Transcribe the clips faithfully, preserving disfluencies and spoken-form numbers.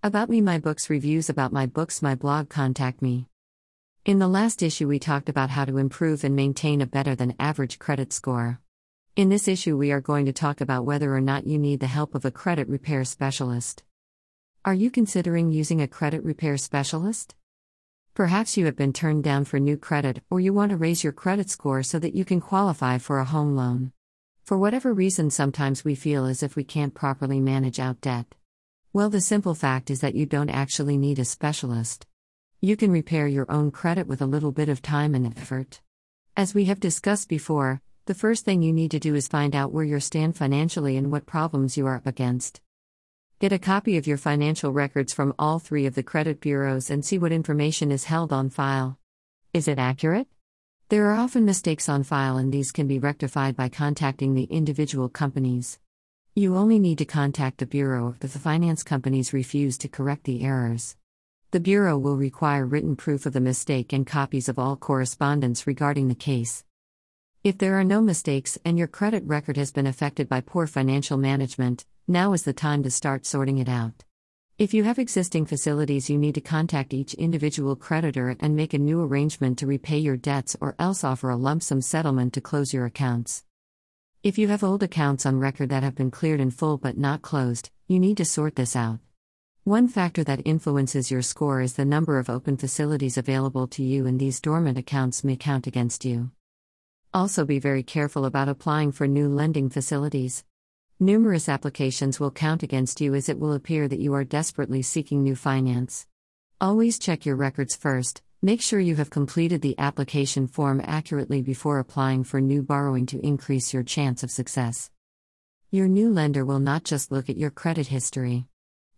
About me, my books, reviews about my books, my blog, contact me. In the last issue, we talked about how to improve and maintain a better than average credit score. In this issue, we are going to talk about whether or not you need the help of a credit repair specialist. Are you considering using a credit repair specialist? Perhaps you have been turned down for new credit, or you want to raise your credit score so that you can qualify for a home loan. For whatever reason, sometimes we feel as if we can't properly manage out debt. Well, the simple fact is that you don't actually need a specialist. You can repair your own credit with a little bit of time and effort. As we have discussed before, the first thing you need to do is find out where you stand financially and what problems you are up against. Get a copy of your financial records from all three of the credit bureaus and see what information is held on file. Is it accurate? There are often mistakes on file, and these can be rectified by contacting the individual companies. You only need to contact the bureau if the finance companies refuse to correct the errors. The bureau will require written proof of the mistake and copies of all correspondence regarding the case. If there are no mistakes and your credit record has been affected by poor financial management, now is the time to start sorting it out. If you have existing facilities, you need to contact each individual creditor and make a new arrangement to repay your debts, or else offer a lump sum settlement to close your accounts. If you have old accounts on record that have been cleared in full but not closed, you need to sort this out. One factor that influences your score is the number of open facilities available to you, and these dormant accounts may count against you. Also, be very careful about applying for new lending facilities. Numerous applications will count against you, as it will appear that you are desperately seeking new finance. Always check your records first. Make sure you have completed the application form accurately before applying for new borrowing to increase your chance of success. Your new lender will not just look at your credit history.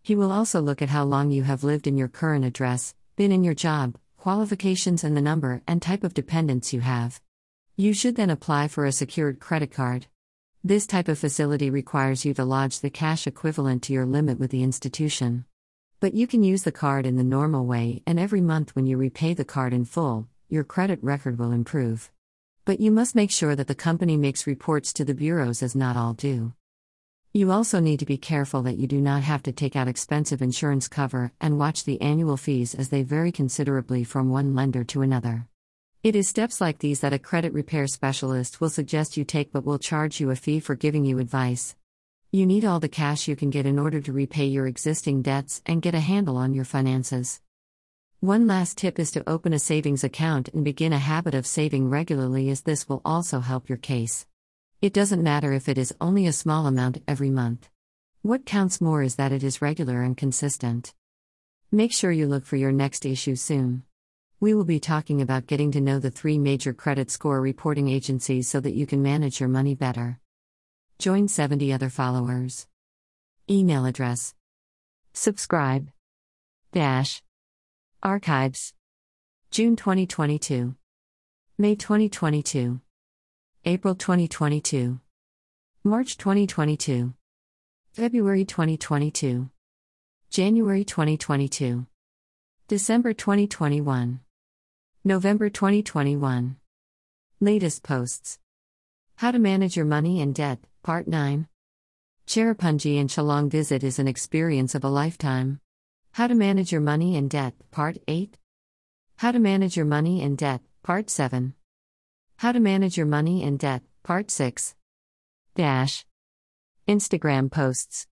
He will also look at how long you have lived in your current address, been in your job, qualifications, and the number and type of dependents you have. You should then apply for a secured credit card. This type of facility requires you to lodge the cash equivalent to your limit with the institution. But you can use the card in the normal way, and every month when you repay the card in full, your credit record will improve. But you must make sure that the company makes reports to the bureaus, as not all do. You also need to be careful that you do not have to take out expensive insurance cover, and watch the annual fees, as they vary considerably from one lender to another. It is steps like these that a credit repair specialist will suggest you take, but will charge you a fee for giving you advice. You need all the cash you can get in order to repay your existing debts and get a handle on your finances. One last tip is to open a savings account and begin a habit of saving regularly, as this will also help your case. It doesn't matter if it is only a small amount every month. What counts more is that it is regular and consistent. Make sure you look for your next issue soon. We will be talking about getting to know the three major credit score reporting agencies so that you can manage your money better. Join seventy other followers. Email address. Subscribe. Dash. Archives. June twenty twenty-two. May twenty twenty-two. April twenty twenty-two. March twenty twenty-two. February twenty twenty-two. January twenty twenty-two. December twenty twenty-one. November twenty twenty-one. Latest posts. How to manage your money and debt, Part nine. Cherrapunji and Shillong visit is an experience of a lifetime. How to manage your money and debt, Part eight. How to manage your money and debt, Part seven. How to manage your money and debt, Part six. Dash. Instagram posts.